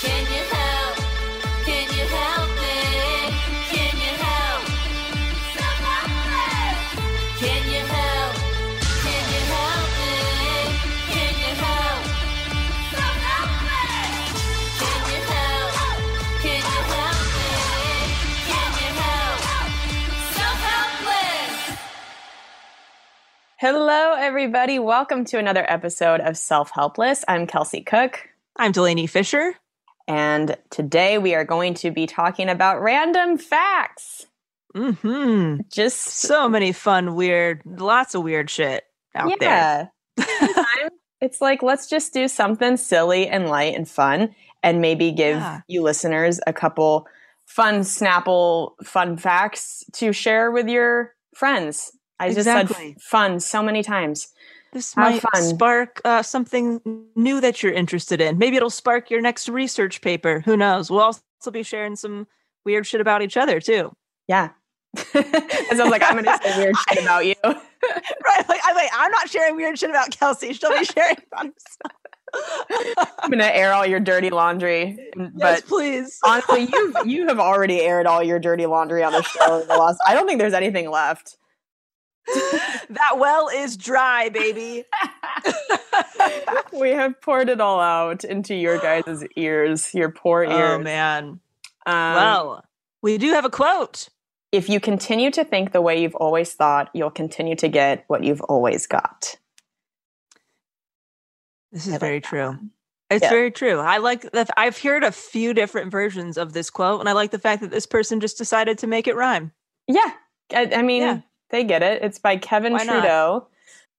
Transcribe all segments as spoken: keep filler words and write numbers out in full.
Can you help? Can you help me? Can you help? Can you help? Can you help me? Can you help? Can you help? Can you help? Hello, everybody. Welcome to another episode of Self-Helpless. I'm Kelsey Cook. I'm Delaney Fisher. And today we are going to be talking about random facts. Mm-hmm. Just so many fun, weird, lots of weird shit out yeah. there. Yeah. It's like, let's just do something silly and light and fun and maybe give yeah. you listeners a couple fun Snapple fun facts to share with your friends. I just exactly. said fun so many times. This Have might fun. spark uh, something new that you're interested in. Maybe it'll spark your next research paper. Who knows? We'll also be sharing some weird shit about each other, too. Yeah. It sounds like I'm going to say weird shit about you. Right. Like, I'm, like, I'm not sharing weird shit about Kelsey. She'll be sharing fun stuff. I'm gonna air all your dirty laundry, but yes, please. Honestly, you you have already aired all your dirty laundry on the show. The last, I don't think there's anything left. That well is dry, baby. We have poured it all out into your guys' ears, your poor ears. Oh man. Um, well, we do have a quote. If you continue to think the way you've always thought, you'll continue to get what you've always got. This is very true. It's yeah. very true. I like that. I've heard a few different versions of this quote, and I like the fact that this person just decided to make it rhyme. Yeah. I, I mean, yeah. they get it. It's by Kevin Why Trudeau. Not?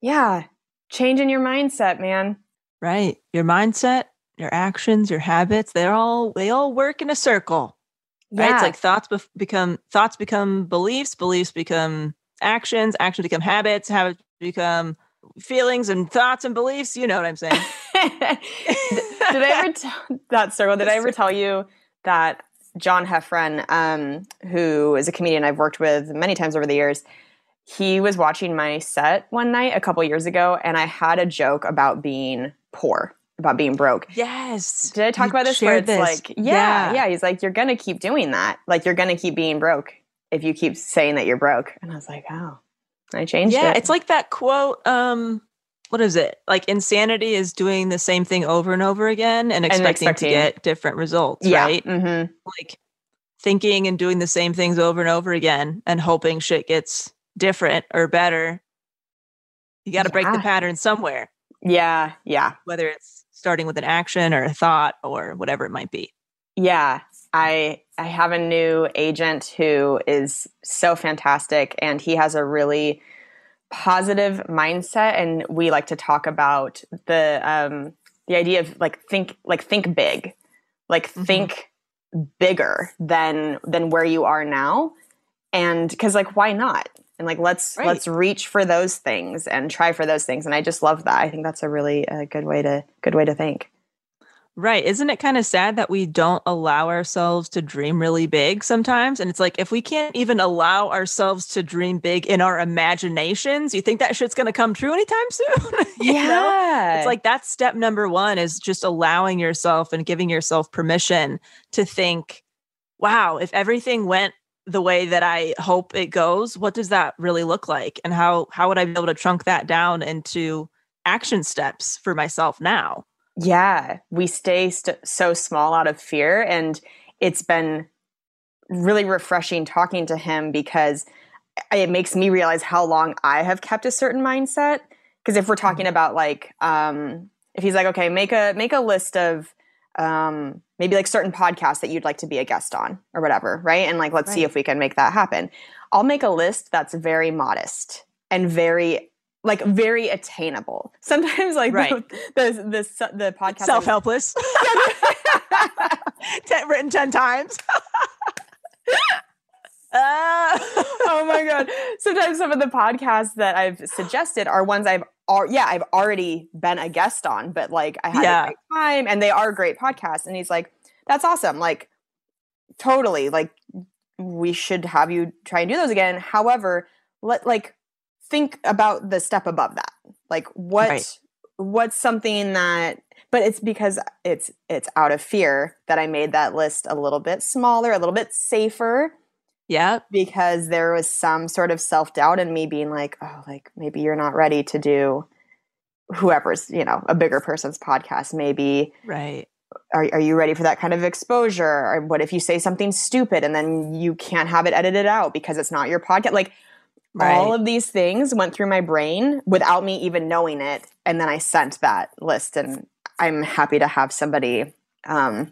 Yeah. Changing your mindset, man. Right. Your mindset, your actions, your habits, they're all, they all work in a circle. Right. Yeah. It's like thoughts bef- become, thoughts become beliefs, beliefs become actions, actions become habits, habits become feelings and thoughts and beliefs. You know what I'm saying? Did I ever t- that circle? Did I ever tell you that John Heffron, um, who is a comedian I've worked with many times over the years, he was watching my set one night a couple years ago, and I had a joke about being poor, about being broke. Yes. Did I talk about this? Where it's this. like, yeah, yeah, yeah. He's like, you're gonna keep doing that. Like, you're gonna keep being broke if you keep saying that you're broke. And I was like, oh. I changed yeah, it. Yeah, it's like that quote, um, what is it? Like, insanity is doing the same thing over and over again and expecting, and expecting. to get different results, yeah. right? Mm-hmm. Like, thinking and doing the same things over and over again and hoping shit gets different or better. You got to yeah. break the pattern somewhere. Yeah, yeah. Whether it's starting with an action or a thought or whatever it might be. Yeah, I I have a new agent who is so fantastic, and he has a really positive mindset. And we like to talk about the um, the idea of like think like think big, like mm-hmm. think bigger than than where you are now, and because like why not? And like, let's, right. let's reach for those things and try for those things. And I just love that. I think that's a really uh, good way to, good way to think. Right. Isn't it kind of sad that we don't allow ourselves to dream really big sometimes? And it's like, if we can't even allow ourselves to dream big in our imaginations, you think that shit's going to come true anytime soon? Yeah. You know? It's like, that's step number one, is just allowing yourself and giving yourself permission to think, wow, if everything went the way that I hope it goes, what does that really look like? And how, how would I be able to chunk that down into action steps for myself now? Yeah. We stay st- so small out of fear. And it's been really refreshing talking to him, because it makes me realize how long I have kept a certain mindset. Because if we're talking about like, um, if he's like, okay, make a, make a list of, um, maybe like certain podcasts that you'd like to be a guest on or whatever. Right. And like, let's right. see if we can make that happen. I'll make a list that's very modest and very, like very attainable. Sometimes like right. the, the, the, the podcast. Self-helpless. ten, written ten times. uh, oh my God. Sometimes some of the podcasts that I've suggested are ones I've Yeah, I've already been a guest on, but like I had yeah. a great time, and they are great podcasts. And he's like, that's awesome. Like, totally. Like, we should have you try and do those again. However, let like think about the step above that. Like what, right. what's something that, but it's because it's, it's out of fear that I made that list a little bit smaller, a little bit safer. Yeah. Because there was some sort of self-doubt in me being like, oh, like maybe you're not ready to do whoever's, you know, a bigger person's podcast. Maybe. Right. Are, are you ready for that kind of exposure? Or what if you say something stupid and then you can't have it edited out because it's not your podcast? Like right. all of these things went through my brain without me even knowing it. And then I sent that list, and I'm happy to have somebody, um,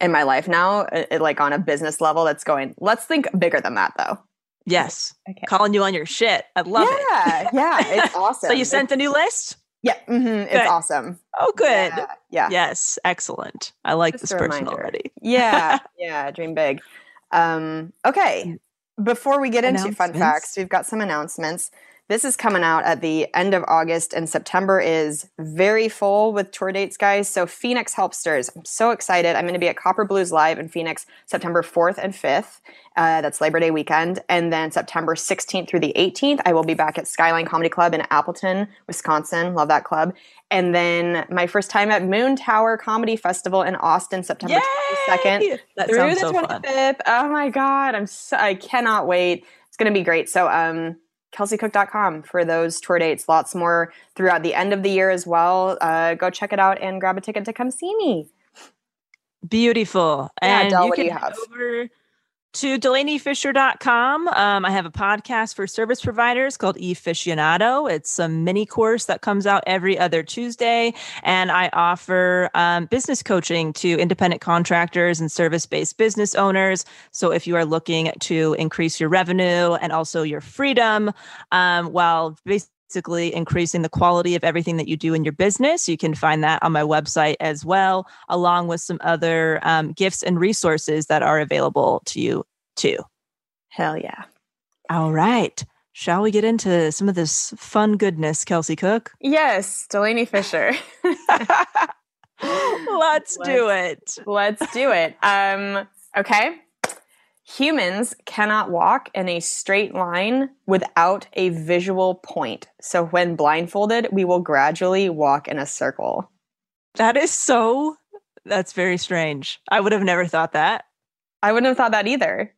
in my life now, it, like on a business level, that's going, let's think bigger than that though. Yes. Okay. Calling you on your shit. I love yeah, it. Yeah. Yeah. It's awesome. So you it's, sent a new list? Yeah. Mm-hmm, it's good. Awesome. Oh, good. Yeah. yeah. Yes. Excellent. I like Just this person reminder. Already. Yeah. Yeah. Dream big. Um, okay. Before we get into fun facts, we've got some announcements. This is coming out at the end of August, and September is very full with tour dates, guys. So Phoenix Helpsters, I'm so excited. I'm going to be at Copper Blues Live in Phoenix September fourth and fifth. Uh, that's Labor Day weekend. And then September sixteenth through the eighteenth, I will be back at Skyline Comedy Club in Appleton, Wisconsin. Love that club. And then my first time at Moon Tower Comedy Festival in Austin, September twenty-second that through the so twenty-fifth. Fun. Oh my God, I'm so, I cannot wait. It's going to be great. So, um, kelsey cook dot com for those tour dates. Lots more throughout the end of the year as well. Uh, go check it out and grab a ticket to come see me. Beautiful. Yeah, and Del, you what can do you have? Over to delaney fisher dot com. Um, I have a podcast for service providers called E-fishionado. It's a mini course that comes out every other Tuesday. And I offer um, business coaching to independent contractors and service-based business owners. So if you are looking to increase your revenue and also your freedom, um, while basically Basically, increasing the quality of everything that you do in your business. You can find that on my website as well, along with some other um, gifts and resources that are available to you too. Hell yeah. All right. Shall we get into some of this fun goodness, Kelsey Cook? Yes, Delaney Fisher. Let's do it. Let's do it. Um, okay. Humans cannot walk in a straight line without a visual point. So when blindfolded, we will gradually walk in a circle. That is so, that's very strange. I would have never thought that. I wouldn't have thought that either.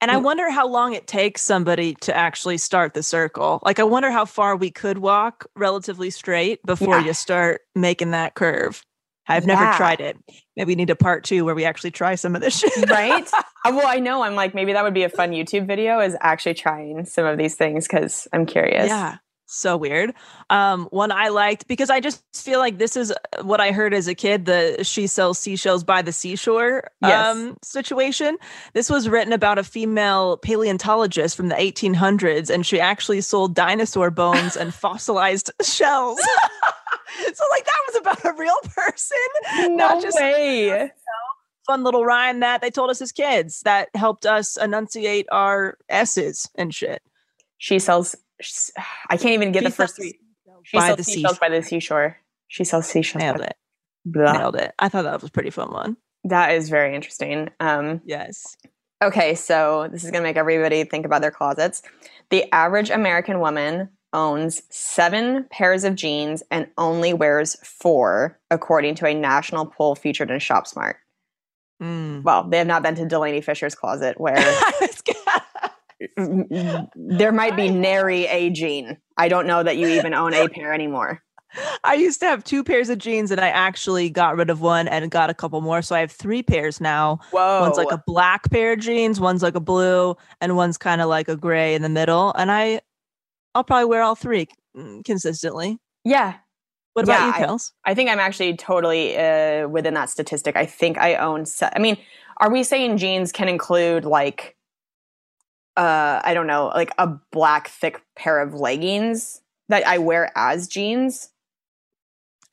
And I wonder how long it takes somebody to actually start the circle. Like, I wonder how far we could walk relatively straight before yeah. you start making that curve. I've never yeah. tried it. Maybe we need a part two where we actually try some of this shit. Right? Well, I know. I'm like, maybe that would be a fun YouTube video, is actually trying some of these things, because I'm curious. Yeah. So weird. Um, one I liked, because I just feel like this is what I heard as a kid, the she sells seashells by the seashore yes. um, situation. This was written about a female paleontologist from the eighteen hundreds, and she actually sold dinosaur bones and fossilized shells. So like, that was about a real person. No not just, way. You know, fun little rhyme that they told us as kids that helped us enunciate our S's and shit. She sells, I can't even get she the first three. She sells seashells by the seashore. She sells seashells. Nailed it. Blah. Nailed it. I thought that was pretty fun one. That is very interesting. Um, yes. Okay, so this is going to make everybody think about their closets. The average American woman owns seven pairs of jeans and only wears four, according to a national poll featured in ShopSmart. Mm. Well, they have not been to Delaney Fisher's closet, where there might be nary a jean. I don't know that you even own a pair anymore. I used to have two pairs of jeans, and I actually got rid of one and got a couple more. So I have three pairs now. Whoa. One's like a black pair of jeans, one's like a blue, and one's kind of like a gray in the middle. And I, I'll probably wear all three consistently. Yeah. What about yeah, you, Kels? I, I think I'm actually totally uh, within that statistic. I think I own se- – I mean, are we saying jeans can include like uh, – I don't know, like a black thick pair of leggings that I wear as jeans?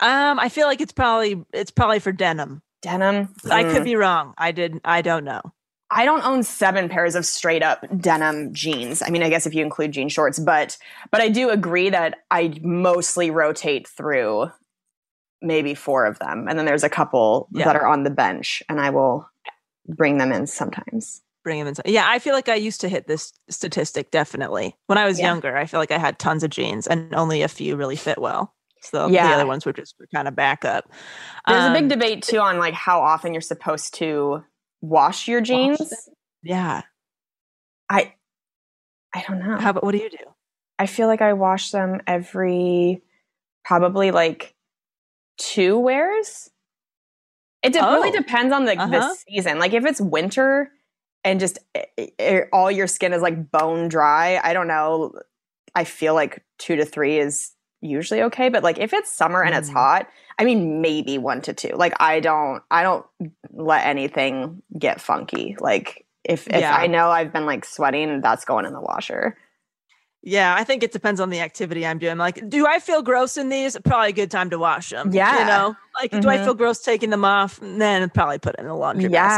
Um, I feel like it's probably it's probably for denim. Denim. Mm. I could be wrong. I did. I don't know. I don't own seven pairs of straight up denim jeans. I mean, I guess if you include jean shorts, but but I do agree that I mostly rotate through maybe four of them, and then there's a couple yeah. that are on the bench, and I will bring them in sometimes. Bring them in. Yeah, I feel like I used to hit this statistic definitely when I was yeah. younger. I feel like I had tons of jeans, and only a few really fit well. So yeah. the other ones were just kind of backup. There's um, a big debate too on like how often you're supposed to wash your jeans. Wash yeah. I I don't know. How about, what do you do? I feel like I wash them every probably like two wears. It de- oh. really depends on the, uh-huh. the season. Like if it's winter and just it, it, all your skin is like bone dry, I don't know. I feel like two to three is usually okay, but like if it's summer and it's hot, I mean maybe one to two. Like I don't I don't let anything get funky. Like if, if yeah. I know I've been like sweating, that's going in the washer. Yeah, I think it depends on the activity I'm doing. Like, do I feel gross in these? Probably a good time to wash them. Yeah. You know? Like mm-hmm. do I feel gross taking them off? Then probably put it in the laundry yeah.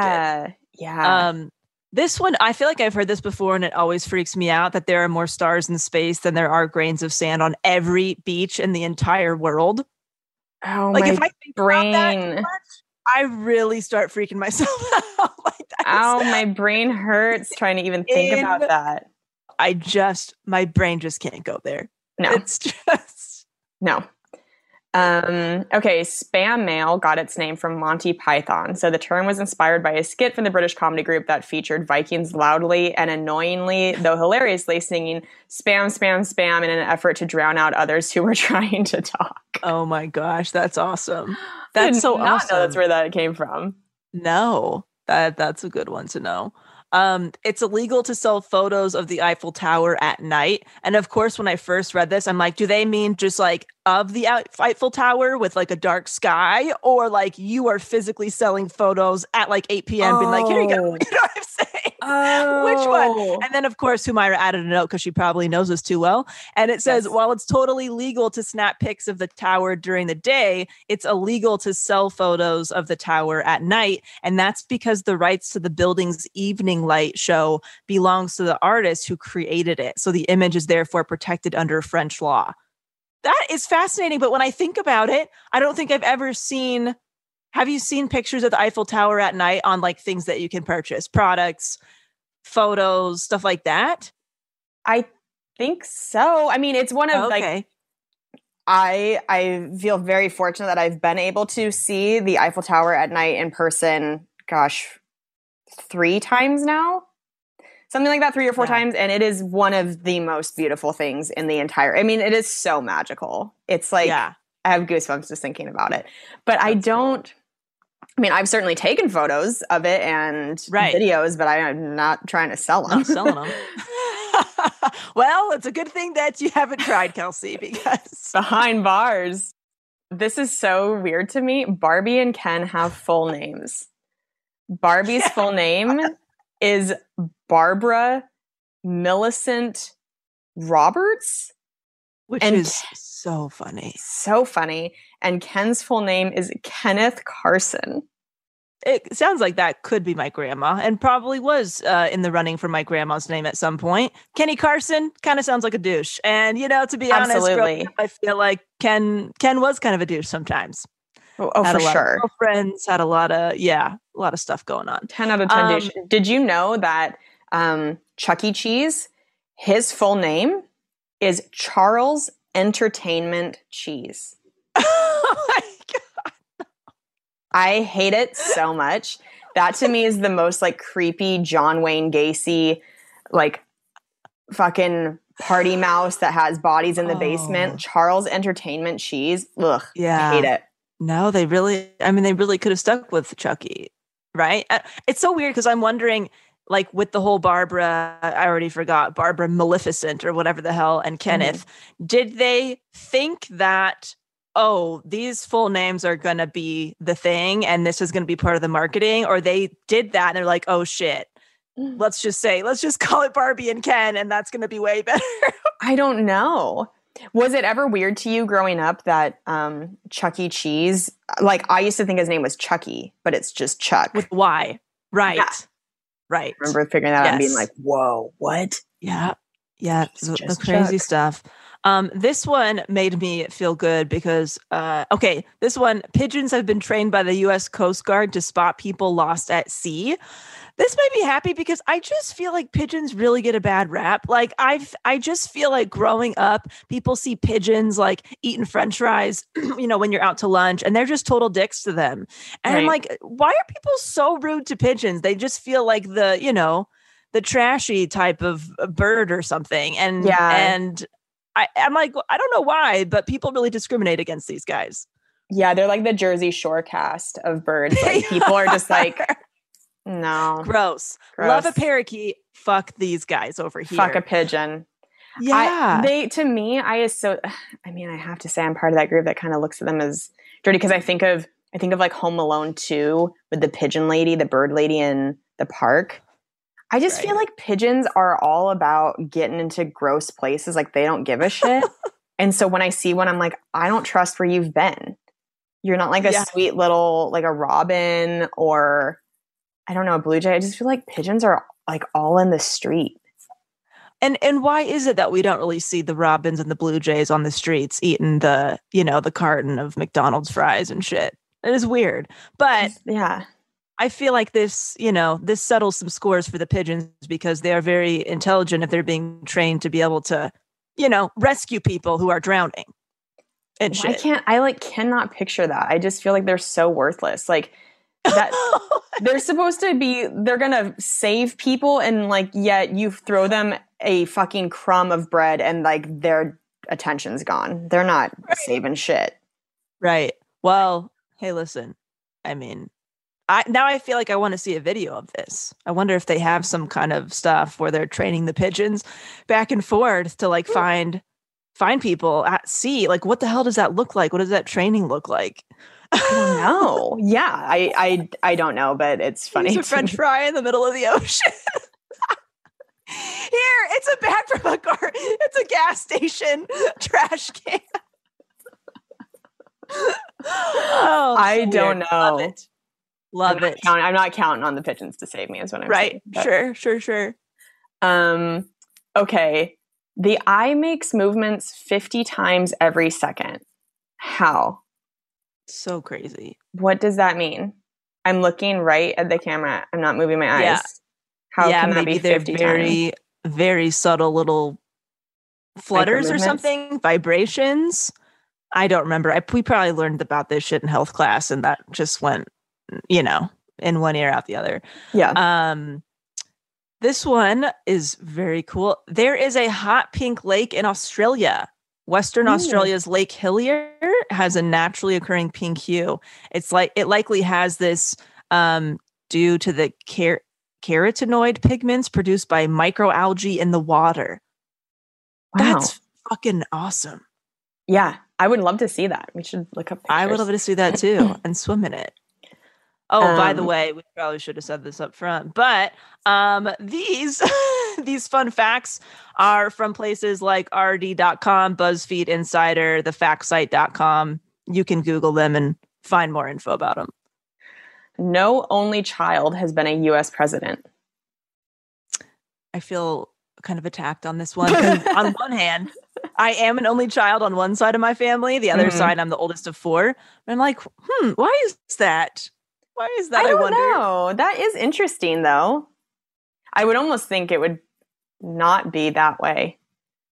basket. Yeah. Um This one, I feel like I've heard this before, and it always freaks me out that there are more stars in space than there are grains of sand on every beach in the entire world. Oh, like my if I think brain! About that too much, I really start freaking myself out. Like that Ow, is, my brain hurts trying to even think in, about that. I just, my brain just can't go there. No, it's just no. Um, okay, spam mail got its name from Monty Python. So the term was inspired by a skit from the British comedy group that featured Vikings loudly and annoyingly, though hilariously, singing spam, spam, spam in an effort to drown out others who were trying to talk. Oh my gosh, that's awesome. That's so awesome. I did not know that's where that came from. No, that that's a good one to know. Um, it's illegal to sell photos of the Eiffel Tower at night. And of course, when I first read this, I'm like, do they mean just like of the Eiffel Tower with like a dark sky, or like you are physically selling photos at like eight p.m. Oh. being like, here you go. You know what I'm saying? Oh. Which one? And then of course, Humaira added a note because she probably knows this too well. And it says, yes. while it's totally legal to snap pics of the tower during the day, it's illegal to sell photos of the tower at night. And that's because the rights to the building's evening light show belongs to the artist who created it. So the image is therefore protected under French law. That is fascinating. But when I think about it, I don't think I've ever seen. Have you seen pictures of the Eiffel Tower at night on like things that you can purchase, products, photos, stuff like that? I think so. I mean, it's one of okay. like, I, I feel very fortunate that I've been able to see the Eiffel Tower at night in person, gosh, three times now, something like that, three or four yeah. times. And it is one of the most beautiful things in the entire, I mean, it is so magical. It's like, yeah. I have goosebumps just thinking about it, but That's I don't, cool. I mean, I've certainly taken photos of it and right. videos, but I am not trying to sell them. Not selling them. Well, it's a good thing that you haven't tried, Kelsey, because behind bars, this is so weird to me. Barbie and Ken have full names. Barbie's yeah. full name is Barbara Millicent Roberts, which and is so funny. So funny. And Ken's full name is Kenneth Carson. it sounds like that could be my grandma, and probably was uh, in the running for my grandma's name at some point. Kenny Carson kind of sounds like a douche. And, you know, to be Absolutely. honest, growing up, I feel like Ken Ken was kind of a douche sometimes. Oh, oh for sure. Girlfriends, had a lot of, yeah, a lot of stuff going on. ten out of ten um, douche. Did you know that um, Chuck E. Cheese, his full name is Charles Entertainment Cheese? Oh my God. No. I hate it so much. That to me is the most like creepy John Wayne Gacy, like fucking party mouse that has bodies in the oh. basement. Charles Entertainment Cheese. Ugh. Yeah. I hate it. No, they really, I mean, they really could have stuck with Chuck E., right? It's so weird because I'm wondering, like with the whole Barbara, I already forgot, Barbara Millicent or whatever the hell, and Kenneth, mm-hmm. did they think that, oh, these full names are going to be the thing and this is going to be part of the marketing? Or they did that and they're like, oh shit, mm-hmm. let's just say, let's just call it Barbie and Ken and that's going to be way better. I don't know. Was it ever weird to you growing up that um, Chuck E. Cheese, like I used to think his name was Chucky, but it's just Chuck. With Y. Right. Yeah. Right. I remember figuring that yes. out and being like, whoa, what? Yeah. Yeah. It's the crazy Chuck. stuff. Um, this one made me feel good because, uh, okay, this one, pigeons have been trained by the U S Coast Guard to spot people lost at sea. This made me happy because I just feel like pigeons really get a bad rap. Like I've, I just feel like growing up, people see pigeons like eating French fries, you know, when you're out to lunch, and they're just total dicks to them. And right. I'm like, why are people so rude to pigeons? They just feel like the, you know, the trashy type of bird or something. And, yeah. and I, I'm like, I don't know why, but people really discriminate against these guys. Yeah. They're like the Jersey Shore cast of birds. Like people are just like, no. Gross. Gross. Love a parakeet. Fuck these guys over here. Fuck a pigeon. Yeah. I, they to me, I is so I mean, I have to say I'm part of that group that kind of looks at them as dirty because I think of I think of like Home Alone two with the pigeon lady, the bird lady in the park. I just right. feel like pigeons are all about getting into gross places, like they don't give a shit. And so when I see one, I'm like, I don't trust where you've been. You're not like a yeah. sweet little like a robin or I don't know, a blue jay. I just feel like pigeons are like all in the street. And and why is it that we don't really see the robins and the blue jays on the streets eating the, you know, the carton of McDonald's fries and shit? It is weird. But yeah, I feel like this, you know, this settles some scores for the pigeons because they are very intelligent if they're being trained to be able to, you know, rescue people who are drowning and shit. I can't, I like cannot picture that. I just feel like they're so worthless. Like, that they're supposed to be they're gonna save people and like yet you throw them a fucking crumb of bread and like their attention's gone. They're not right. saving shit. Right. Well, hey, listen, I mean I now I feel like I want to see a video of this. I wonder if they have some kind of stuff where they're training the pigeons back and forth to like find find people at sea. Like what the hell does that look like? What does that training look like? I don't know. Yeah, I, I, I don't know, but it's funny. It's a French fry in the middle of the ocean. Here, it's a bag from a car. It's a gas station trash can. Oh, I weird. don't know. Love it. Love I'm it. Not I'm not counting on the pigeons to save me. Is what I'm right. saying. Right. Sure. Sure. Sure. Um. Okay. The eye makes movements fifty times every second. How? So crazy. What does that mean? I'm looking right at the camera. I'm not moving my eyes. Yeah. How yeah, can that be fifty times? Very, very subtle little flutters or something, vibrations. I don't remember. I, we probably learned about this shit in health class, and that just went, you know, in one ear out the other. Yeah. Um, this one is very cool. There is a hot pink lake in Australia. Western Australia's Lake Hillier has a naturally occurring pink hue. It's like it likely has this um, due to the ker- carotenoid pigments produced by microalgae in the water. Wow. That's fucking awesome. Yeah, I would love to see that. We should look up pictures. I would love to see that too and swim in it. Oh, um, by the way, we probably should have said this up front, but um, these these fun facts are from places like R D dot com, BuzzFeed Insider, thefactsite dot com. You can Google them and find more info about them. No only child has been a U S president. I feel kind of attacked on this one. On one hand, I am an only child on one side of my family. The other mm-hmm. side, I'm the oldest of four. I'm like, hmm, why is that? Why is that? I, don't I wonder. Know. That is interesting, though. I would almost think it would not be that way.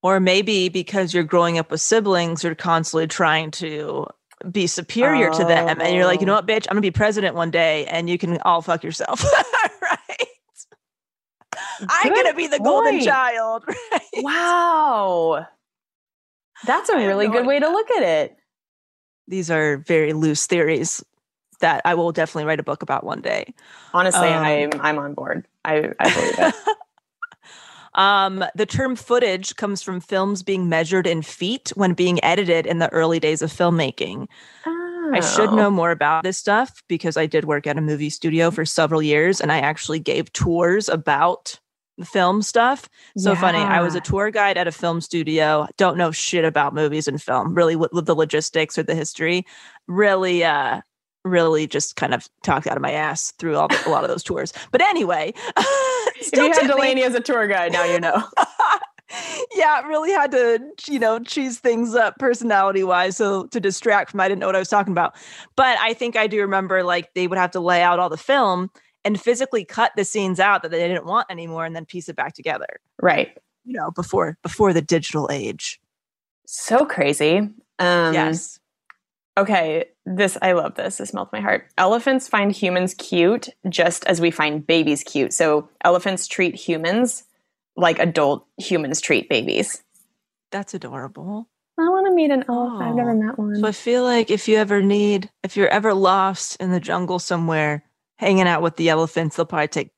Or maybe because you're growing up with siblings, you're constantly trying to be superior oh. to them. And you're like, you know what, bitch, I'm going to be president one day and you can all fuck yourself. Right? Good I'm going to be the golden point. Child. Right? Wow. That's a really good way to look at it. These are very loose theories that I will definitely write a book about one day. Honestly, um, I'm I'm on board. I, I believe it. Um, the term footage comes from films being measured in feet when being edited in the early days of filmmaking. Oh. I should know more about this stuff because I did work at a movie studio for several years and I actually gave tours about the film stuff. So yeah. funny. I was a tour guide at a film studio. Don't know shit about movies and film, really with, with the logistics or the history. Really, uh, really just kind of talked out of my ass through all the, a lot of those tours. But anyway, if you had Delaney me. as a tour guide, now you know. Yeah, really had to, you know, cheese things up personality-wise so to distract from I didn't know what I was talking about. But I think I do remember, like, they would have to lay out all the film and physically cut the scenes out that they didn't want anymore and then piece it back together. Right. You know, before before the digital age. So crazy. Um, yes. Okay, this, I love this. This melts my heart. Elephants find humans cute just as we find babies cute. So elephants treat humans like adult humans treat babies. That's adorable. I want to meet an elephant. Oh. I've never met one. So I feel like if you ever need, if you're ever lost in the jungle somewhere, hanging out with the elephants, they'll probably take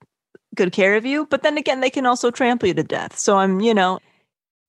good care of you. But then again, they can also trample you to death. So I'm, you know...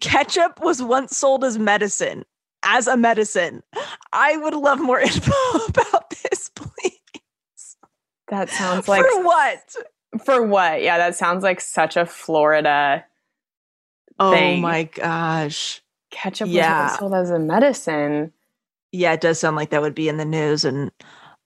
Ketchup was once sold as medicine, as a medicine. I would love more info about this, please. That sounds like... For what? For what? Yeah, that sounds like such a Florida thing. Oh my gosh. Ketchup yeah. was once sold as a medicine. Yeah, it does sound like that would be in the news. And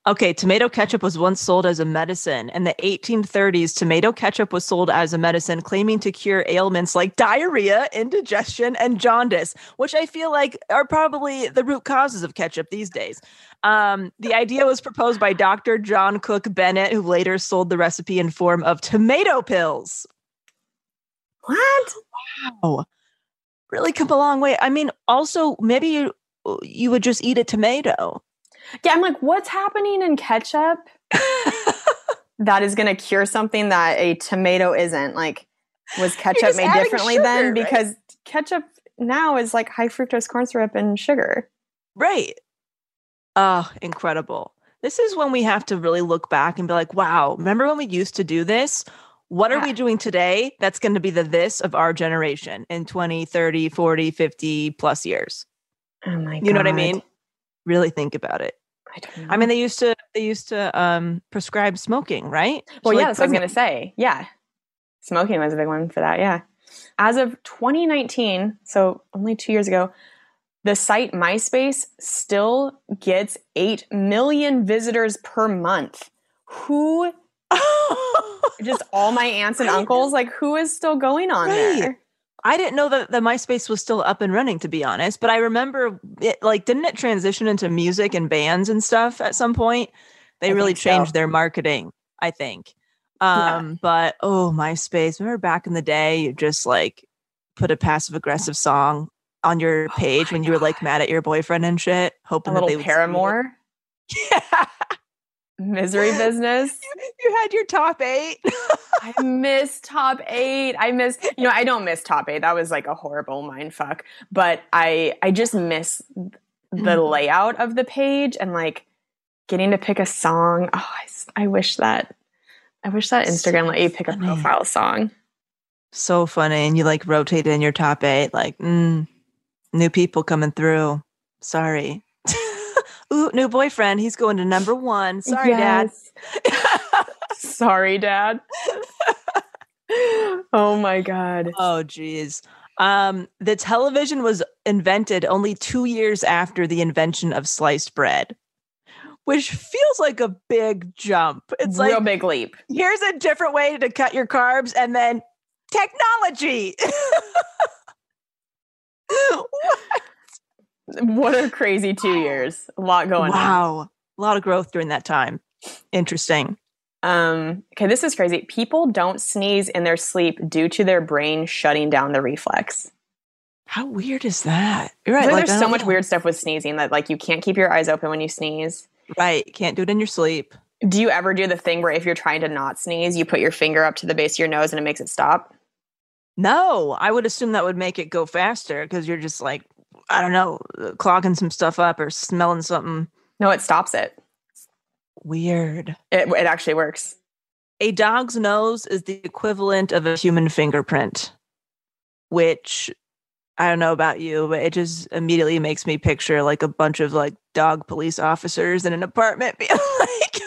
okay, tomato ketchup was once sold as a medicine. In the eighteen thirties, tomato ketchup was sold as a medicine, claiming to cure ailments like diarrhea, indigestion, and jaundice, which I feel like are probably the root causes of ketchup these days. Um, the idea was proposed by Doctor John Cook Bennett, who later sold the recipe in form of tomato pills. What? Wow. Really come a long way. I mean, also, maybe you, you would just eat a tomato. Yeah, I'm like, what's happening in ketchup? That is going to cure something that a tomato isn't. Like, was ketchup made differently sugar, then? Right? Because ketchup now is like high fructose corn syrup and sugar. Right. Oh, incredible. This is when we have to really look back and be like, wow, remember when we used to do this? What yeah. are we doing today that's going to be the this of our generation in twenty, thirty, forty, fifty plus years? Oh my God. You know what I mean? Really think about it. I don't know. I mean, they used to they used to um, prescribe smoking, right? Well, so yeah, like, that's what I was going to say. Yeah. Smoking was a big one for that, yeah. As of twenty nineteen, so only two years ago, the site MySpace still gets eight million visitors per month. Who? Just all my aunts and uncles. Like, who is still going on right. there? I didn't know that the MySpace was still up and running, to be honest. But I remember, it, like, didn't it transition into music and bands and stuff at some point? They I really changed so. their marketing. I think. Um, yeah. But, oh, MySpace. Remember back in the day, you just like put a passive aggressive song on your page oh when you were like mad at your boyfriend and shit, hoping a that they would. Paramore. Yeah. Misery Business. You, you had your top eight. I miss top eight. I miss, you know, I don't miss top eight. That was like a horrible mind fuck. But I, I just miss the layout of the page and like getting to pick a song. Oh, I, I wish that. I wish that Instagram so let you pick funny. a profile song. So funny. And you like rotate in your top eight, like, mm, new people coming through. Sorry. Ooh, new boyfriend. He's going to number one. Sorry, yes. Dad. Sorry, Dad. Oh, my God. Oh, geez. Um, the television was invented only two years after the invention of sliced bread, which feels like a big jump. It's like a real big leap. Here's a different way to cut your carbs, and then technology. What? What a crazy two years. A lot going wow. on. Wow. A lot of growth during that time. Interesting. Um, okay, this is crazy. People don't sneeze in their sleep due to their brain shutting down the reflex. How weird is that? You're right. Like, like, there's so much know. weird stuff with sneezing that like you can't keep your eyes open when you sneeze. Right. Can't do it in your sleep. Do you ever do the thing where if you're trying to not sneeze, you put your finger up to the base of your nose and it makes it stop? No. I would assume that would make it go faster because you're just like, I don't know, clogging some stuff up or smelling something. No, it stops it. Weird. It, it actually works. A dog's nose is the equivalent of a human fingerprint, which I don't know about you, but it just immediately makes me picture like a bunch of like dog police officers in an apartment being like,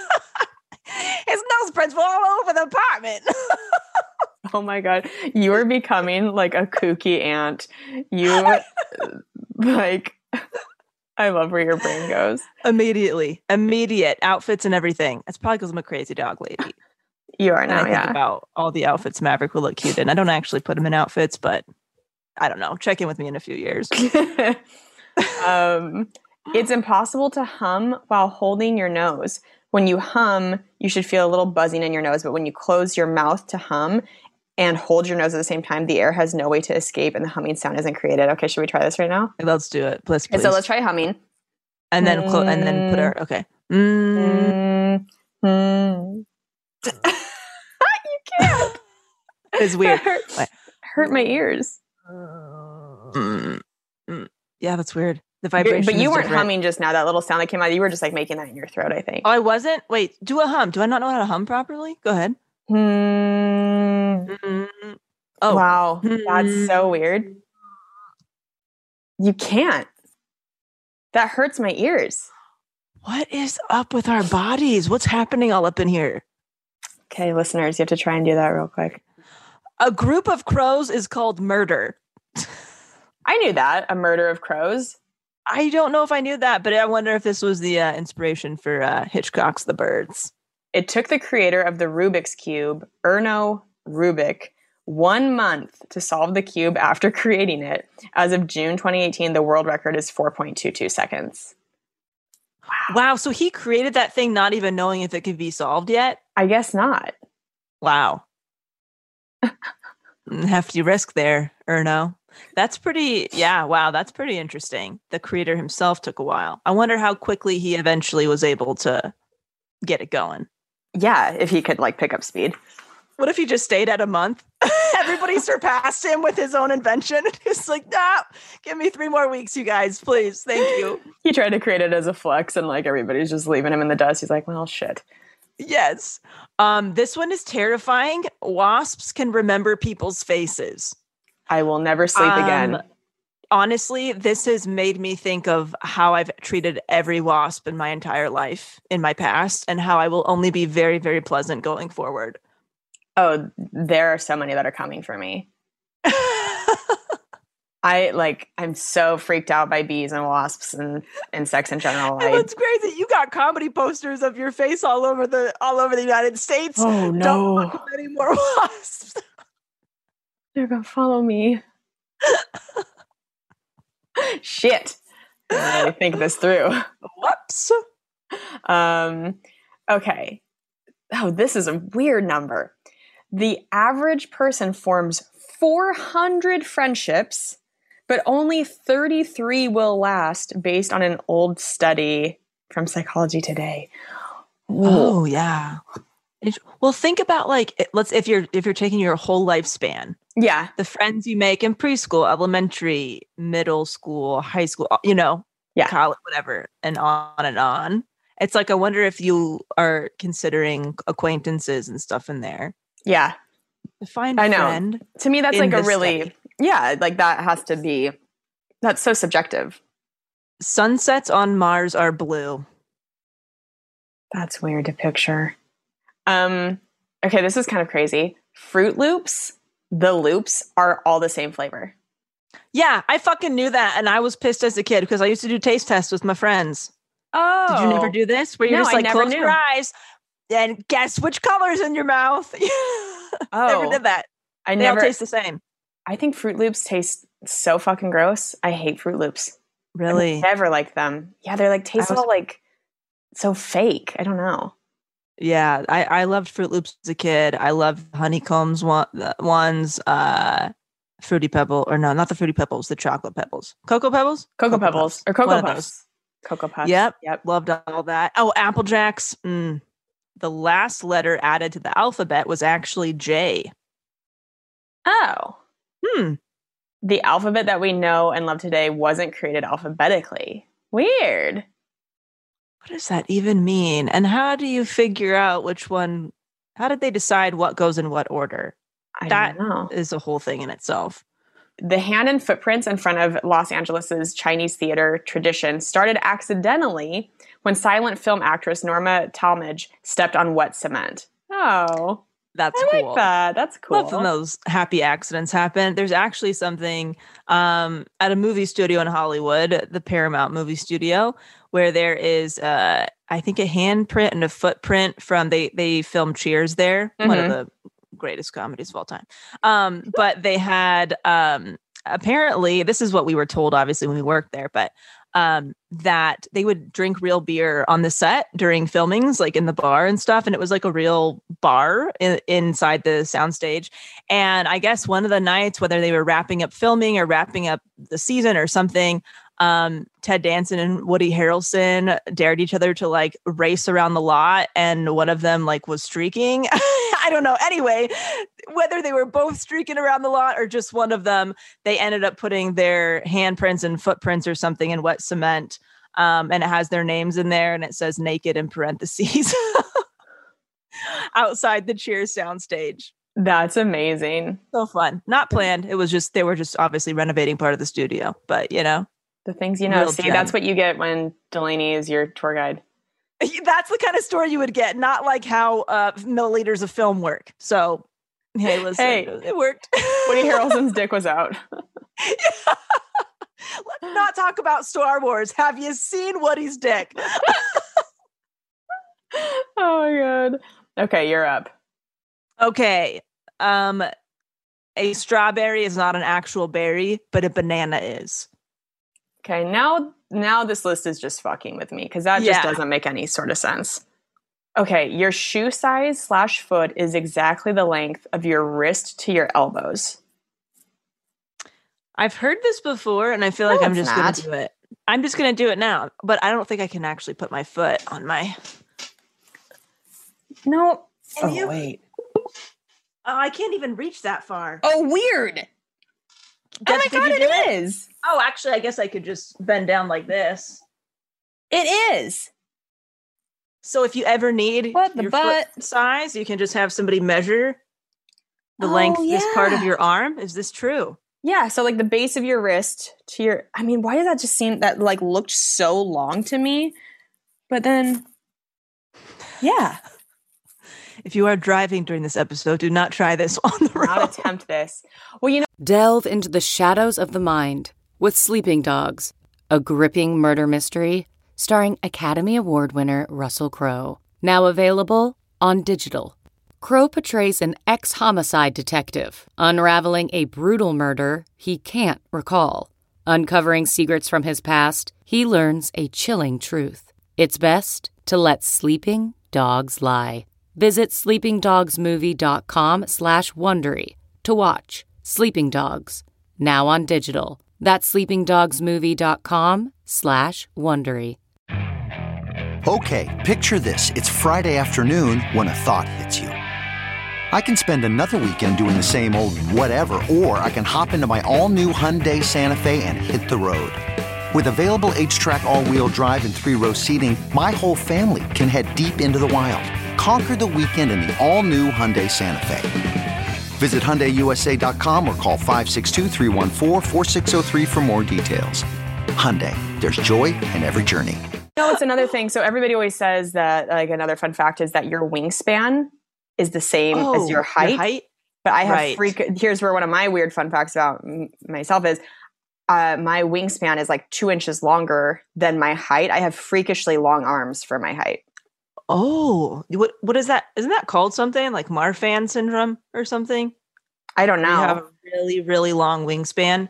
his nose prints were all over the apartment. Oh my God. You are becoming like a kooky aunt. You like, I love where your brain goes. Immediately. Immediate outfits and everything. That's probably because I'm a crazy dog lady. You are now, I yeah. think about all the outfits Maverick will look cute in. I don't actually put him in outfits, but I don't know. Check in with me in a few years. um, it's impossible to hum while holding your nose. When you hum, you should feel a little buzzing in your nose, but when you close your mouth to hum and hold your nose at the same time, the air has no way to escape and the humming sound isn't created. Okay, should we try this right now? Let's do it. Please, please. So let's try humming. And then clo- and then put our, okay. Mm. Mm. You can't. It's weird. It hurt, it hurt my ears. Mm. Mm. Yeah, that's weird. The vibration. But you weren't different. Humming just now. That little sound that came out, you were just like making that in your throat, I think. Oh, I wasn't? Wait, do a hum. Do I not know how to hum properly? Go ahead. Mm. Mm-hmm. Oh. Wow. Mm-hmm. That's so weird. You can't. That hurts my ears. What is up with our bodies? What's happening all up in here? Okay, listeners, you have to try and do that real quick. A group of crows is called murder. I knew that. A murder of crows. I don't know if I knew that, but I wonder if this was the uh, inspiration for uh, Hitchcock's The Birds. It took the creator of the Rubik's Cube, Erno Rubik, one month to solve the cube after creating it. As of June twenty eighteen, the world record is four point two two seconds. Wow. Wow. So he created that thing not even knowing if it could be solved yet? I guess not. Wow. Hefty risk there, Erno. That's pretty, yeah, wow, that's pretty interesting. The creator himself took a while. I wonder how quickly he eventually was able to get it going. Yeah, if he could, like, pick up speed. What if he just stayed at a month? Everybody surpassed him with his own invention. It's like, no, give me three more weeks, you guys, please. Thank you. He tried to create it as a flex, and, like, everybody's just leaving him in the dust. He's like, well, shit. Yes. Um, this one is terrifying. Wasps can remember people's faces. I will never sleep again. Um, honestly, this has made me think of how I've treated every wasp in my entire life in my past and how I will only be very, very pleasant going forward. Oh, there are so many that are coming for me. I like, I'm so freaked out by bees and wasps and insects in general. And it's crazy. You got comedy posters of your face all over the, all over the United States. Oh no. Don't fuck with any more wasps. They're going to follow me. Shit. I really think this through. Whoops. Um, okay. oh, this is a weird number. The average person forms four hundred friendships, but only thirty-three will last based on an old study from Psychology Today. Whoa. Oh, yeah. It, well, think about like, let's, if you're, if you're taking your whole lifespan. Yeah. The friends you make in preschool, elementary, middle school, high school, you know, yeah. college, whatever, and on and on. It's like, I wonder if you are considering acquaintances and stuff in there. Yeah. Define I know. Friend. To me, that's like a really, study. yeah, like that has to be, that's so subjective. Sunsets on Mars are blue. That's weird to picture. Um, okay, this is kind of crazy. Fruit Loops, the loops are all the same flavor. Yeah, I fucking knew that. And I was pissed as a kid because I used to do taste tests with my friends. Oh. Did you never do this? Where you're no, just like, close knew. your eyes and guess which color's in your mouth. oh. Never did that. I they never all taste the same. I think Fruit Loops taste so fucking gross. I hate Fruit Loops. Really? I never like them. Yeah, they're like taste all like so fake. I don't know. Yeah, I, I loved Fruit Loops as a kid. I loved honeycombs one, ones, uh, Fruity Pebble, or no, not the Fruity Pebbles, the chocolate pebbles. Cocoa Pebbles? Cocoa, Cocoa Pebbles. Puffs. Or Cocoa Puffs. Cocoa Puffs. Yep, yep. Loved all that. Oh, Apple Jacks. Mm. The last letter added to the alphabet was actually J. Oh. Hmm. The alphabet that we know and love today wasn't created alphabetically. Weird. What does that even mean? And how do you figure out which one? How did they decide what goes in what order? I that don't know. Is a whole thing in itself. The hand and footprints in front of Los Angeles' Chinese theater tradition started accidentally when silent film actress Norma Talmadge stepped on wet cement. Oh, that's I cool. Like that. That's cool. Love when those happy accidents happen. There's actually something um, at a movie studio in Hollywood, the Paramount movie studio, where there is, uh, I think, a handprint and a footprint from they they filmed Cheers there, mm-hmm. one of the greatest comedies of all time. Um, but they had um, apparently, this is what we were told, obviously, when we worked there, but um, that they would drink real beer on the set during filmings, like in the bar and stuff. And it was like a real bar in, inside the soundstage. And I guess one of the nights, whether they were wrapping up filming or wrapping up the season or something, um, Ted Danson and Woody Harrelson dared each other to like race around the lot. And one of them like was streaking. I don't know. Anyway, whether they were both streaking around the lot or just one of them, they ended up putting their handprints and footprints or something in wet cement. Um, and it has their names in there and it says naked in parentheses outside the Cheers soundstage. That's amazing. So fun. Not planned. It was just, they were just obviously renovating part of the studio, but you know, the things, you know, Real see, gem. That's what you get when Delaney is your tour guide. That's the kind of story you would get, not like how uh, milliliters of film work. So, hey, listen, hey, it worked. Woody Harrelson's dick was out. Yeah. Let's not talk about Star Wars. Have you seen Woody's dick? Oh, my God. Okay, you're up. Okay. Um, a strawberry is not an actual berry, but a banana is. Okay, now now this list is just fucking with me because that yeah. just doesn't make any sort of sense. Okay, your shoe size slash foot is exactly the length of your wrist to your elbows. I've heard this before, and I feel no, like I'm just going to do it. I'm just going to do it now, but I don't think I can actually put my foot on my... No. Can oh, you... wait. Oh, I can't even reach that far. Oh, weird. That's, oh my God, it is. It? Oh, actually, I guess I could just bend down like this. It is. So if you ever need what, the your butt foot size, you can just have somebody measure the oh, length of yeah. this part of your arm. Is this true? Yeah. So like the base of your wrist to your, I mean, why did that just seem that like looked so long to me? But then, yeah. If you are driving during this episode, do not try this on the road. Do not attempt this. Well, you know. Delve into the shadows of the mind with Sleeping Dogs, a gripping murder mystery starring Academy Award winner Russell Crowe. Now available on digital. Crowe portrays an ex-homicide detective unraveling a brutal murder he can't recall. Uncovering secrets from his past, he learns a chilling truth. It's best to let sleeping dogs lie. Visit sleepingdogsmovie.com slash Wondery to watch Sleeping Dogs, now on digital. That's sleepingdogsmovie.com slash Wondery. Okay, picture this. It's Friday afternoon when a thought hits you. I can spend another weekend doing the same old whatever, or I can hop into my all-new Hyundai Santa Fe and hit the road. With available H-Track all-wheel drive and three-row seating, my whole family can head deep into the wild. Conquer the weekend in the all-new Hyundai Santa Fe. Visit Hyundai U S A dot com or call five six two, three one four, four six zero three for more details. Hyundai, there's joy in every journey. No, it's another thing. So everybody always says that, like, another fun fact is that your wingspan is the same oh, as your height. Your height? But I have right. freak. Here's where one of my weird fun facts about m- myself is uh, my wingspan is like two inches longer than my height. I have freakishly long arms for my height. Oh, what what is that? Isn't that called something like Marfan syndrome or something? I don't know. You have a really, really long wingspan.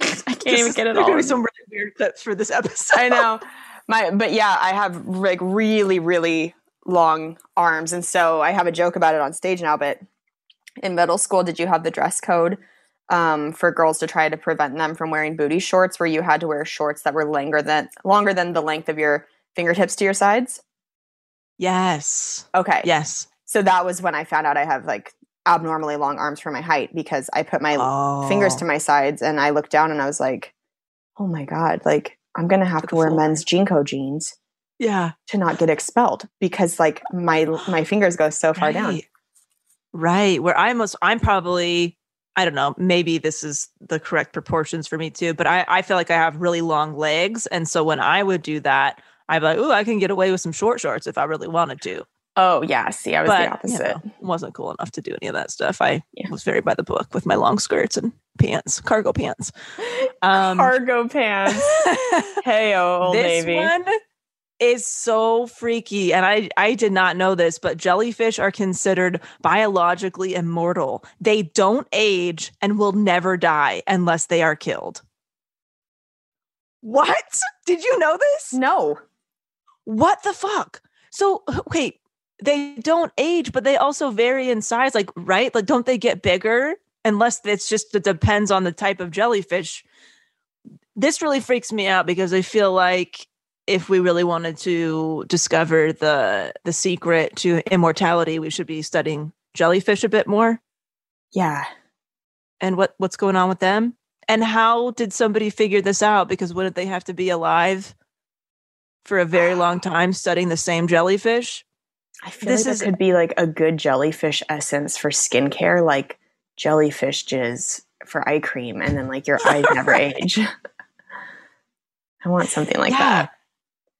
I can't this even get it all. There's gonna be some really weird clips for this episode. I know. My, but yeah, I have like really, really long arms, and so I have a joke about it on stage now. But in middle school, did you have the dress code um, for girls to try to prevent them from wearing booty shorts, where you had to wear shorts that were longer than longer than the length of your fingertips to your sides? Yes. Okay. Yes. So that was when I found out I have like abnormally long arms for my height, because I put my oh. fingers to my sides and I looked down and I was like, oh my God, like I'm going to have to, to wear floor. men's Jinko jeans. Yeah. To not get expelled, because like my, my fingers go so far right. down. Right. Where I must, I'm probably, I don't know, maybe this is the correct proportions for me too, but I, I feel like I have really long legs. And so when I would do that, I'd be like, ooh, I can get away with some short shorts if I really wanted to. Oh, yeah. See, I was but, the opposite. You know, wasn't cool enough to do any of that stuff. I yeah. was very by the book with my long skirts and pants, cargo pants. Um, cargo pants. Hey, old this Navy. This one is so freaky. And I, I did not know this, but jellyfish are considered biologically immortal. They don't age and will never die unless they are killed. What? Did you know this? No. What the fuck? So wait, they don't age, but they also vary in size, like, right? Like, don't they get bigger? Unless it's just, it depends on the type of jellyfish. This really freaks me out, because I feel like if we really wanted to discover the the secret to immortality, we should be studying jellyfish a bit more. Yeah. And what what's going on with them? And how did somebody figure this out? Because wouldn't they have to be alive for a very long time studying the same jellyfish? I feel this like this could be like a good jellyfish essence for skincare, like jellyfish jizz for eye cream, and then like your eyes never right. age. I want something like yeah. that.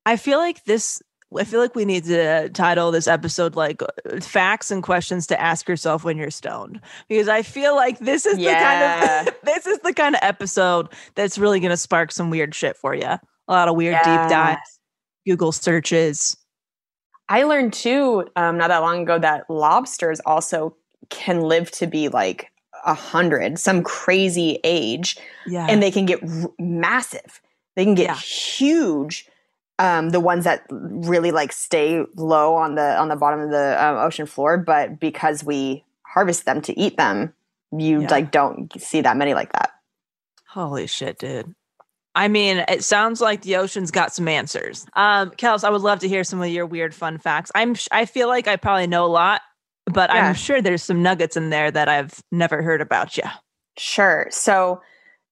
I feel like this. I feel like we need to title this episode like facts and questions to ask yourself when you're stoned, because I feel like this is yeah. the kind of this is the kind of episode that's really going to spark some weird shit for you. A lot of weird yeah. deep dives, Google searches. I learned too um, not that long ago that lobsters also can live to be like a hundred, some crazy age, yeah. and they can get r- massive. They can get yeah. huge. Um, the ones that really like stay low on the on the bottom of the um, ocean floor, but because we harvest them to eat them, you yeah. like don't see that many like that. Holy shit, dude! I mean, it sounds like the ocean's got some answers. Um, Kels, I would love to hear some of your weird fun facts. I'm sh- I feel like I probably know a lot, but yeah. I'm sure there's some nuggets in there that I've never heard about you. Sure. So.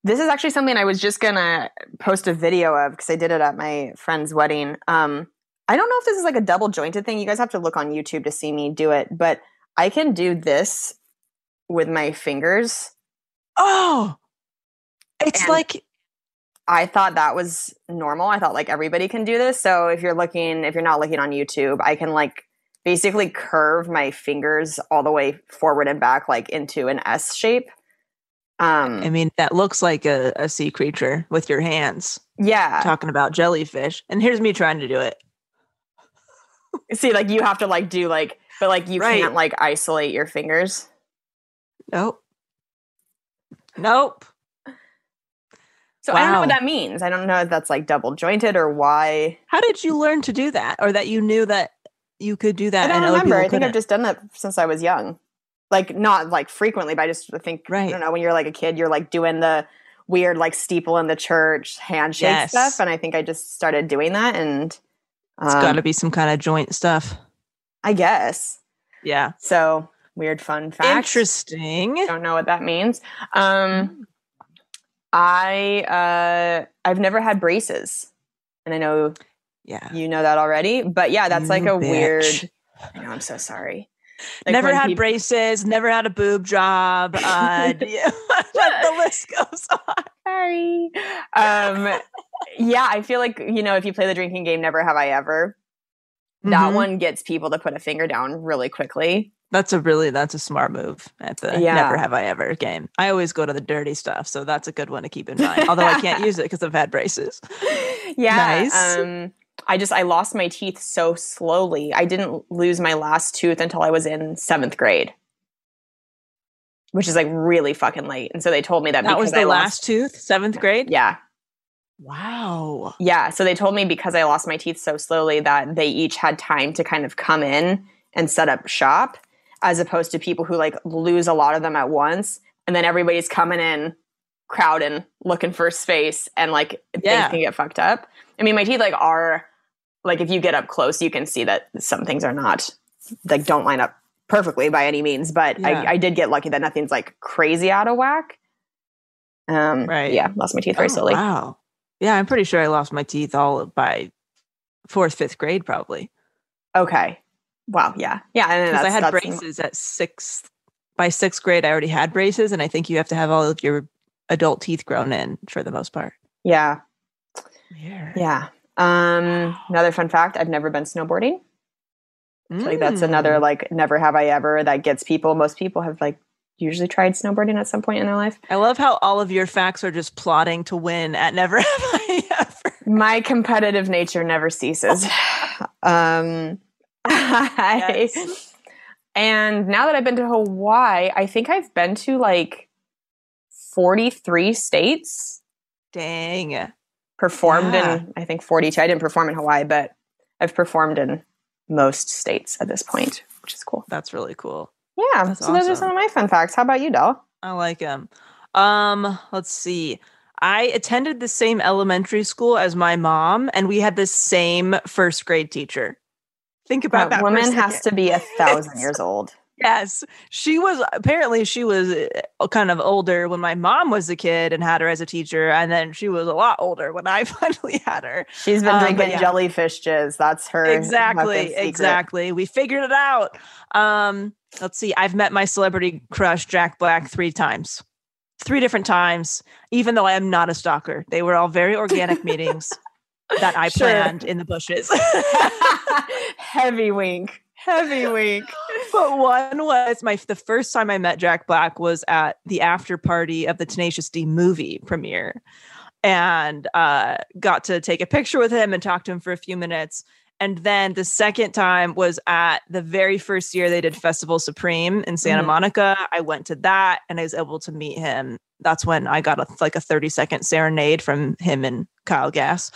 This is actually something I was just going to post a video of, because I did it at my friend's wedding. Um, I don't know if this is like a double jointed thing. You guys have to look on YouTube to see me do it, but I can do this with my fingers. Oh, it's and like, I thought that was normal. I thought like everybody can do this. So if you're looking, if you're not looking on YouTube, I can like basically curve my fingers all the way forward and back, like into an S shape. Um, I mean, that looks like a, a sea creature with your hands. Yeah. Talking about jellyfish. And here's me trying to do it. See, like you have to like do like, but like you right. can't like isolate your fingers. Nope. Nope. So wow. I don't know what that means. I don't know if that's like double jointed or why. How did you learn to do that? Or that you knew that you could do that. I don't and remember. I think couldn't. I've just done that since I was young. Like, not like frequently, but I just think, right. I don't know, when you're like a kid, you're like doing the weird like steeple in the church handshake yes. stuff. And I think I just started doing that. And um, it's got to be some kind of joint stuff. I guess. Yeah. So weird fun fact. Interesting. Don't know what that means. Um, I, uh, I've never had braces. And I know yeah. you know that already. But yeah, that's you like a bitch. weird. I know, I'm so sorry. Like never had people- braces, never had a boob job. Uh, the list goes on. Sorry. Um, yeah, I feel like, you know, if you play the drinking game, never have I ever. Mm-hmm. That one gets people to put a finger down really quickly. That's a really, that's a smart move at the yeah. never have I ever game. I always go to the dirty stuff. So that's a good one to keep in mind. Although I can't use it because I've had braces. Yeah. Nice. Um, I just, I lost my teeth so slowly. I didn't lose my last tooth until I was in seventh grade, which is like really fucking late. And so they told me that. That was the I last lost, tooth, seventh grade? Yeah. Wow. Yeah. So they told me because I lost my teeth so slowly that they each had time to kind of come in and set up shop, as opposed to people who like lose a lot of them at once. And then everybody's coming in, crowding, looking for space, and like yeah. things can get fucked up. I mean, my teeth like are like, if you get up close, you can see that some things are not like, don't line up perfectly by any means, but yeah. I, I did get lucky that nothing's like crazy out of whack. Um, right. Yeah. Lost my teeth very oh, slowly. Wow. Yeah. I'm pretty sure I lost my teeth all by fourth, fifth grade, probably. Okay. Wow. Yeah. Yeah. And Cause I had braces at sixth, by sixth grade, I already had braces. And I think you have to have all of your adult teeth grown in for the most part. Yeah. Weird. Yeah. Um, wow. Another fun fact, I've never been snowboarding. Mm. So, like, that's another, like, never have I ever that gets people. Most people have, like, usually tried snowboarding at some point in their life. I love how all of your facts are just plotting to win at never have I ever. My competitive nature never ceases. um, I, yes. And now that I've been to Hawaii, I think I've been to, like, forty-three states. Dang. Performed yeah. in, I think, forty-two. I didn't perform in Hawaii, but I've performed in most states at this point, which is cool. That's really cool. Yeah. That's so awesome. Those are some of my fun facts. How about you, Del? I like them. Um, let's see. I attended the same elementary school as my mom, and we had the same first grade teacher. Think about that. That woman has to be a thousand years old. Yes. She was, apparently she was kind of older when my mom was a kid and had her as a teacher. And then she was a lot older when I finally had her. She's been um, drinking yeah. jellyfish jizz. That's her. Exactly. Exactly. We figured it out. Um, let's see. I've met my celebrity crush, Jack Black, three times, three different times, even though I am not a stalker. They were all very organic meetings that I sure. planned in the bushes. Heavy wink. Heavy week. But one was my the first time I met Jack Black was at the after party of the Tenacious D movie premiere, and uh, got to take a picture with him and talk to him for a few minutes. And then the second time was at the very first year they did Festival Supreme in Santa mm-hmm. Monica. I went to that and I was able to meet him. That's when I got a, like a thirty second serenade from him and Kyle Gass.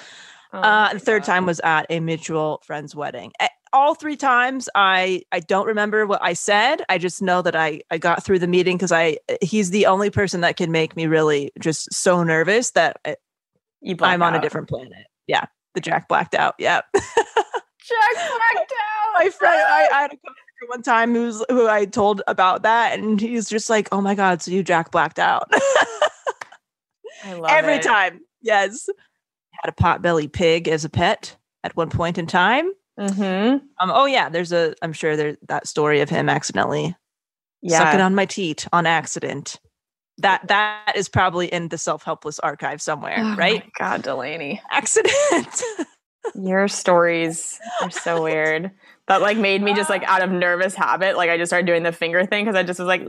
Oh, uh, the third God. time was at a mutual friend's wedding. I, All three times, I, I don't remember what I said. I just know that I, I got through the meeting because I he's the only person that can make me really just so nervous that I, you I'm out. on a different planet. Yeah, the Jack blacked out. Yeah, Jack blacked out. My friend, I, I had a coworker one time who's who I told about that, and he's just like, "Oh my God, so you Jack blacked out." I love every it. time. Yes, had a potbelly pig as a pet at one point in time. Mm-hmm. Um, oh yeah, there's a. I'm sure there's that story of him accidentally yeah. sucking on my teat on accident. That that is probably in the Self-Helpless archive somewhere, oh right? My God, Delaney, accident. Your stories are so weird. That like made me just like out of nervous habit. Like I just started doing the finger thing because I just was like,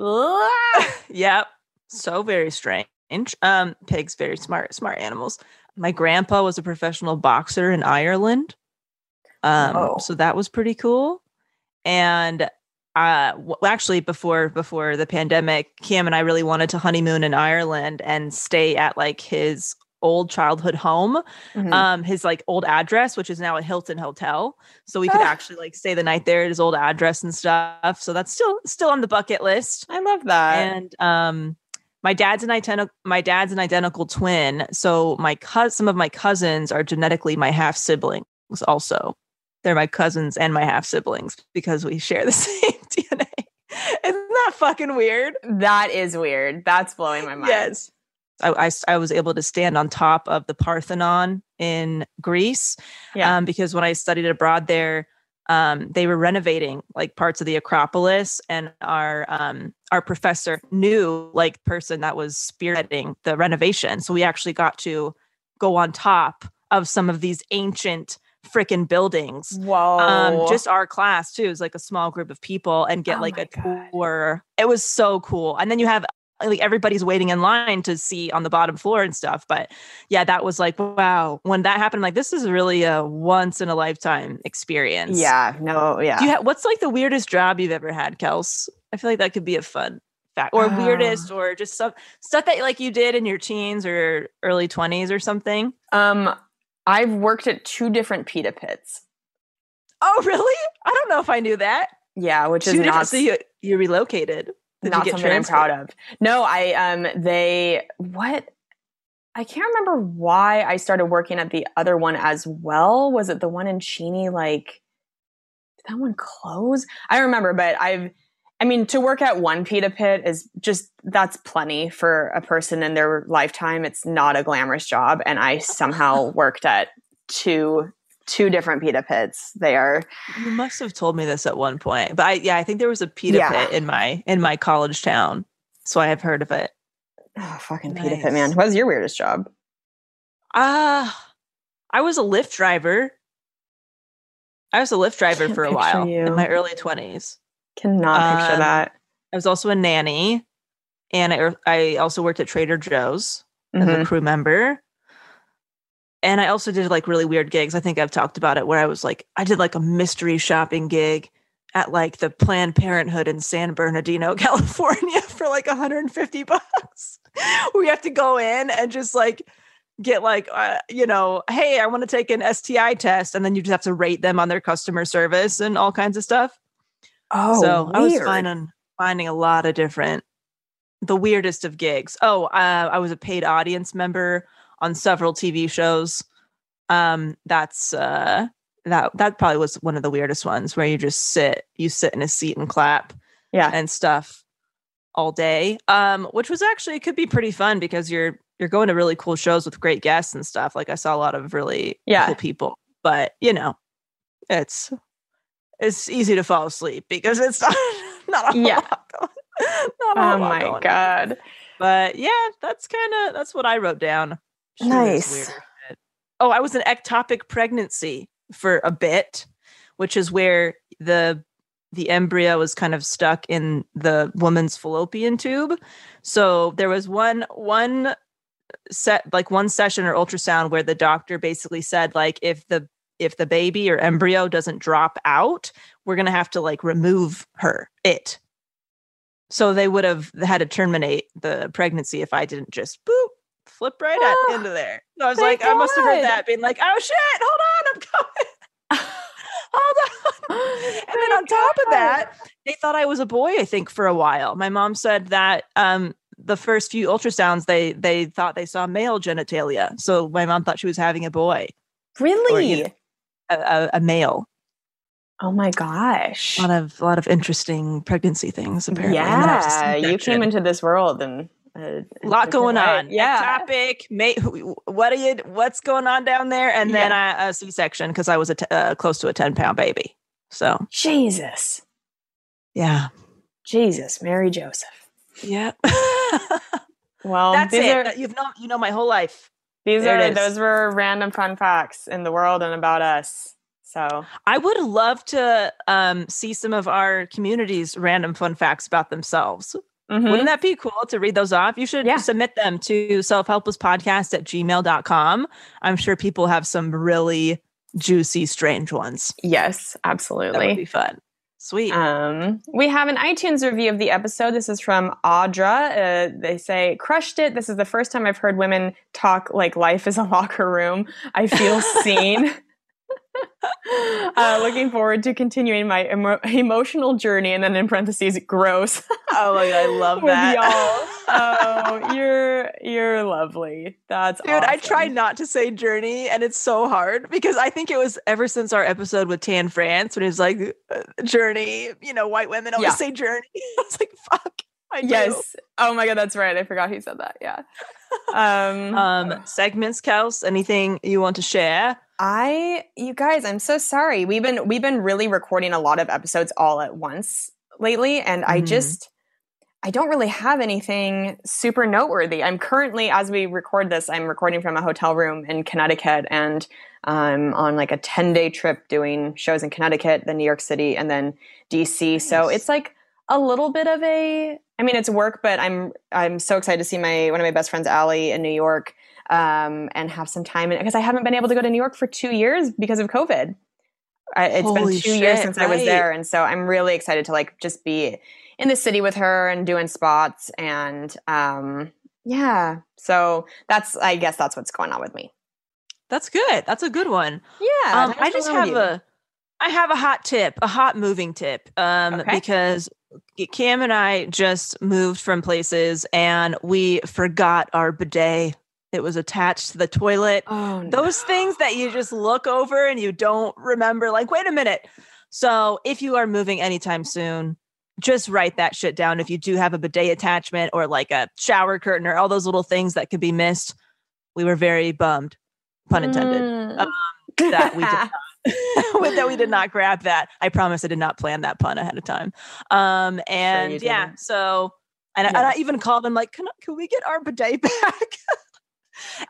yep, so very strange. Um, pigs very smart, smart animals. My grandpa was a professional boxer in Ireland. Um, oh. So that was pretty cool. And uh, w- actually before, before the pandemic, Cam and I really wanted to honeymoon in Ireland and stay at like his old childhood home, mm-hmm. um, his like old address, which is now a Hilton hotel. So we could actually like stay the night there at his old address and stuff. So that's still, still on the bucket list. I love that. And, um, my dad's an identi- my dad's an identical twin. So my co- some of my cousins are genetically my half siblings also. They're my cousins and my half siblings because we share the same D N A. Isn't that fucking weird? That is weird. That's blowing my mind. Yes. I, I, I was able to stand on top of the Parthenon in Greece, yeah. um, because when I studied abroad there, um, they were renovating like parts of the Acropolis, and our um, our professor knew like person that was spearheading the renovation. So we actually got to go on top of some of these ancient freaking buildings. Whoa. Um, just our class too. It was like a small group of people and get oh like a God. tour. It was so cool. And then you have like everybody's waiting in line to see on the bottom floor and stuff. But yeah, that was like, wow. When that happened, I'm like, this is really a once in a lifetime experience. Yeah. No. Yeah. Do you ha- what's like the weirdest job you've ever had, Kels? I feel like that could be a fun fact or oh. weirdest or just stuff, stuff that like you did in your teens or early twenties or something. Um, I've worked at two different pita pits. Oh, really? I don't know if I knew that. Yeah, which two is not... So you, you relocated. Did not you get something transferred? I'm proud of. No, I, um, they, what? I can't remember why I started working at the other one as well. Was it the one in Cheney? Like, did that one close? I don't remember, but I've, I mean, to work at one pita pit is just, that's plenty for a person in their lifetime. It's not a glamorous job. And I somehow worked at two, two different pita pits. They are. You must have told me this at one point, but I, yeah, I think there was a pita yeah. pit in my, in my college town. So I have heard of it. Oh, fucking nice. Pita pit, man. What was your weirdest job? Uh, I was a Lyft driver. I was a Lyft driver for a while you. in my early twenties. Cannot picture um, that. I was also a nanny, and I, I also worked at Trader Joe's as mm-hmm. a crew member. And I also did like really weird gigs. I think I've talked about it, where I was like, I did like a mystery shopping gig at like the Planned Parenthood in San Bernardino, California, for like one hundred fifty bucks. We have to go in and just like get like, uh, you know, hey, I want to take an S T I test, and then you just have to rate them on their customer service and all kinds of stuff. Oh, so weird. I was finding, finding a lot of different, the weirdest of gigs. Oh, uh, I was a paid audience member on several T V shows. Um, that's uh, that that probably was one of the weirdest ones, where you just sit, you sit in a seat and clap, yeah, and stuff all day. Um, which was actually it could be pretty fun because you're you're going to really cool shows with great guests and stuff. Like I saw a lot of really yeah. cool people, but you know, it's. It's easy to fall asleep because it's not, not a yeah. lot going on. Not a oh lot my going God. On. But yeah, that's kind of, that's what I wrote down. Sure, nice. Oh, I was an ectopic pregnancy for a bit, which is where the, the embryo was kind of stuck in the woman's fallopian tube. So there was one, one set, like one session or ultrasound where the doctor basically said, like, if the If the baby or embryo doesn't drop out, we're going to have to like remove her, it. So they would have had to terminate the pregnancy if I didn't just boop, flip right oh, at, into there. So I was like, God. I must have heard that being like, oh shit, hold on, I'm coming. Hold on. And thank then on top God. Of that, they thought I was a boy, I think, for a while. My mom said that um, the first few ultrasounds, they they thought they saw male genitalia. So my mom thought she was having a boy. Really? Or, you know, A, a male. Oh my gosh. A lot of a lot of interesting pregnancy things apparently. Yeah, you came into this world and uh, a lot going on. Yeah. Topic. Mate, what are you? What's going on down there? And then yeah. I, a C-section because I was a t- uh, close to a ten-pound baby. So Jesus. Yeah. Jesus, Mary, Joseph. Yeah. Well, that's it. Are- You've known you know my whole life. These there are those were random fun facts in the world and about us. So I would love to um, see some of our community's random fun facts about themselves. Mm-hmm. Wouldn't that be cool to read those off? You should yeah. submit them to selfhelplesspodcast at gmail dot com. I'm sure people have some really juicy, strange ones. Yes, absolutely. That would be fun. Sweet. Um, we have an iTunes review of the episode. This is from Audra. Uh, they say, crushed it. This is the first time I've heard women talk like life is a locker room. I feel seen. Uh, looking forward to continuing my emo- emotional journey. And then in parentheses, gross. Oh my God, I love that. Y'all. Oh, you're you're lovely. That's Dude, awesome. I try not to say journey, and it's so hard because I think it was ever since our episode with Tan France when he was like, journey, you know, white women always yeah. say journey. I was like, fuck. I yes. Do. Oh my God, that's right. I forgot he said that. Yeah. Um, um, segments, Kels, anything you want to share? I, you guys, I'm so sorry. We've been, we've been really recording a lot of episodes all at once lately. And mm-hmm. I just, I don't really have anything super noteworthy. I'm currently, as we record this, I'm recording from a hotel room in Connecticut, and I'm on like a ten day trip doing shows in Connecticut, then New York City, and then D C. Nice. So it's like a little bit of a, I mean, it's work, but I'm, I'm so excited to see my, one of my best friends, Allie, in New York. Um, and have some time, because I haven't been able to go to New York for two years because of COVID. I, it's Holy been two shit, years since right. I was there. And so I'm really excited to like just be in the city with her and doing spots. And um, yeah, so that's, I guess that's what's going on with me. That's good. That's a good one. Yeah. Um, I just have you. a, I have a hot tip, a hot moving tip, um, okay. because Cam and I just moved from places and we forgot our bidet. It was attached to the toilet. Oh, no. Those things that you just look over and you don't remember, like, wait a minute. So if you are moving anytime soon, just write that shit down. If you do have a bidet attachment or like a shower curtain or all those little things that could be missed, we were very bummed, pun intended, mm. um, that we did not. that we did not grab that. I promise I did not plan that pun ahead of time. Um, and sure yeah, so, and, yeah. I, and I even called them like, can, can we get our bidet back?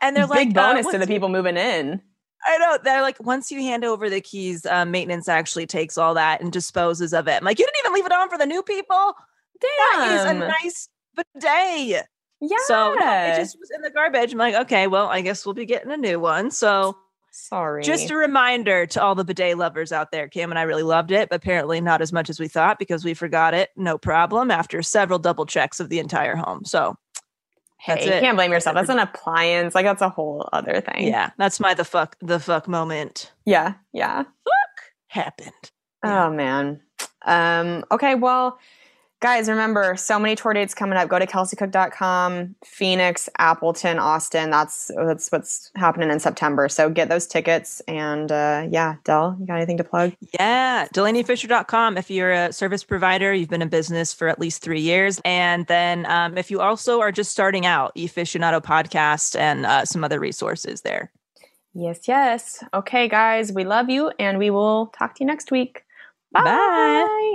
And they're like, big bonus uh, to the people you, moving in. I know. They're like, once you hand over the keys, uh, maintenance actually takes all that and disposes of it. I'm like, you didn't even leave it on for the new people. Damn. That is a nice bidet. Yeah. So no, it just was in the garbage. I'm like, okay, well, I guess we'll be getting a new one. So sorry. Just a reminder to all the bidet lovers out there. Cam and I really loved it, but apparently not as much as we thought because we forgot it. No problem. After several double checks of the entire home. So. Hey, you can't blame yourself. That's an appliance. Like, that's a whole other thing. Yeah. That's my the fuck, the fuck moment. Yeah. Yeah. Fuck happened. Yeah. Oh, man. Um, okay. Well, guys, remember, so many tour dates coming up. Go to kelsey cook dot com, Phoenix, Appleton, Austin. That's, that's what's happening in September. So get those tickets. And uh, yeah, Del, you got anything to plug? Yeah. Delaney Fisher dot com. If you're a service provider, you've been in business for at least three years. And then um, if you also are just starting out, E-fishionado podcast and uh, some other resources there. Yes. Yes. Okay, guys, we love you and we will talk to you next week. Bye. Bye.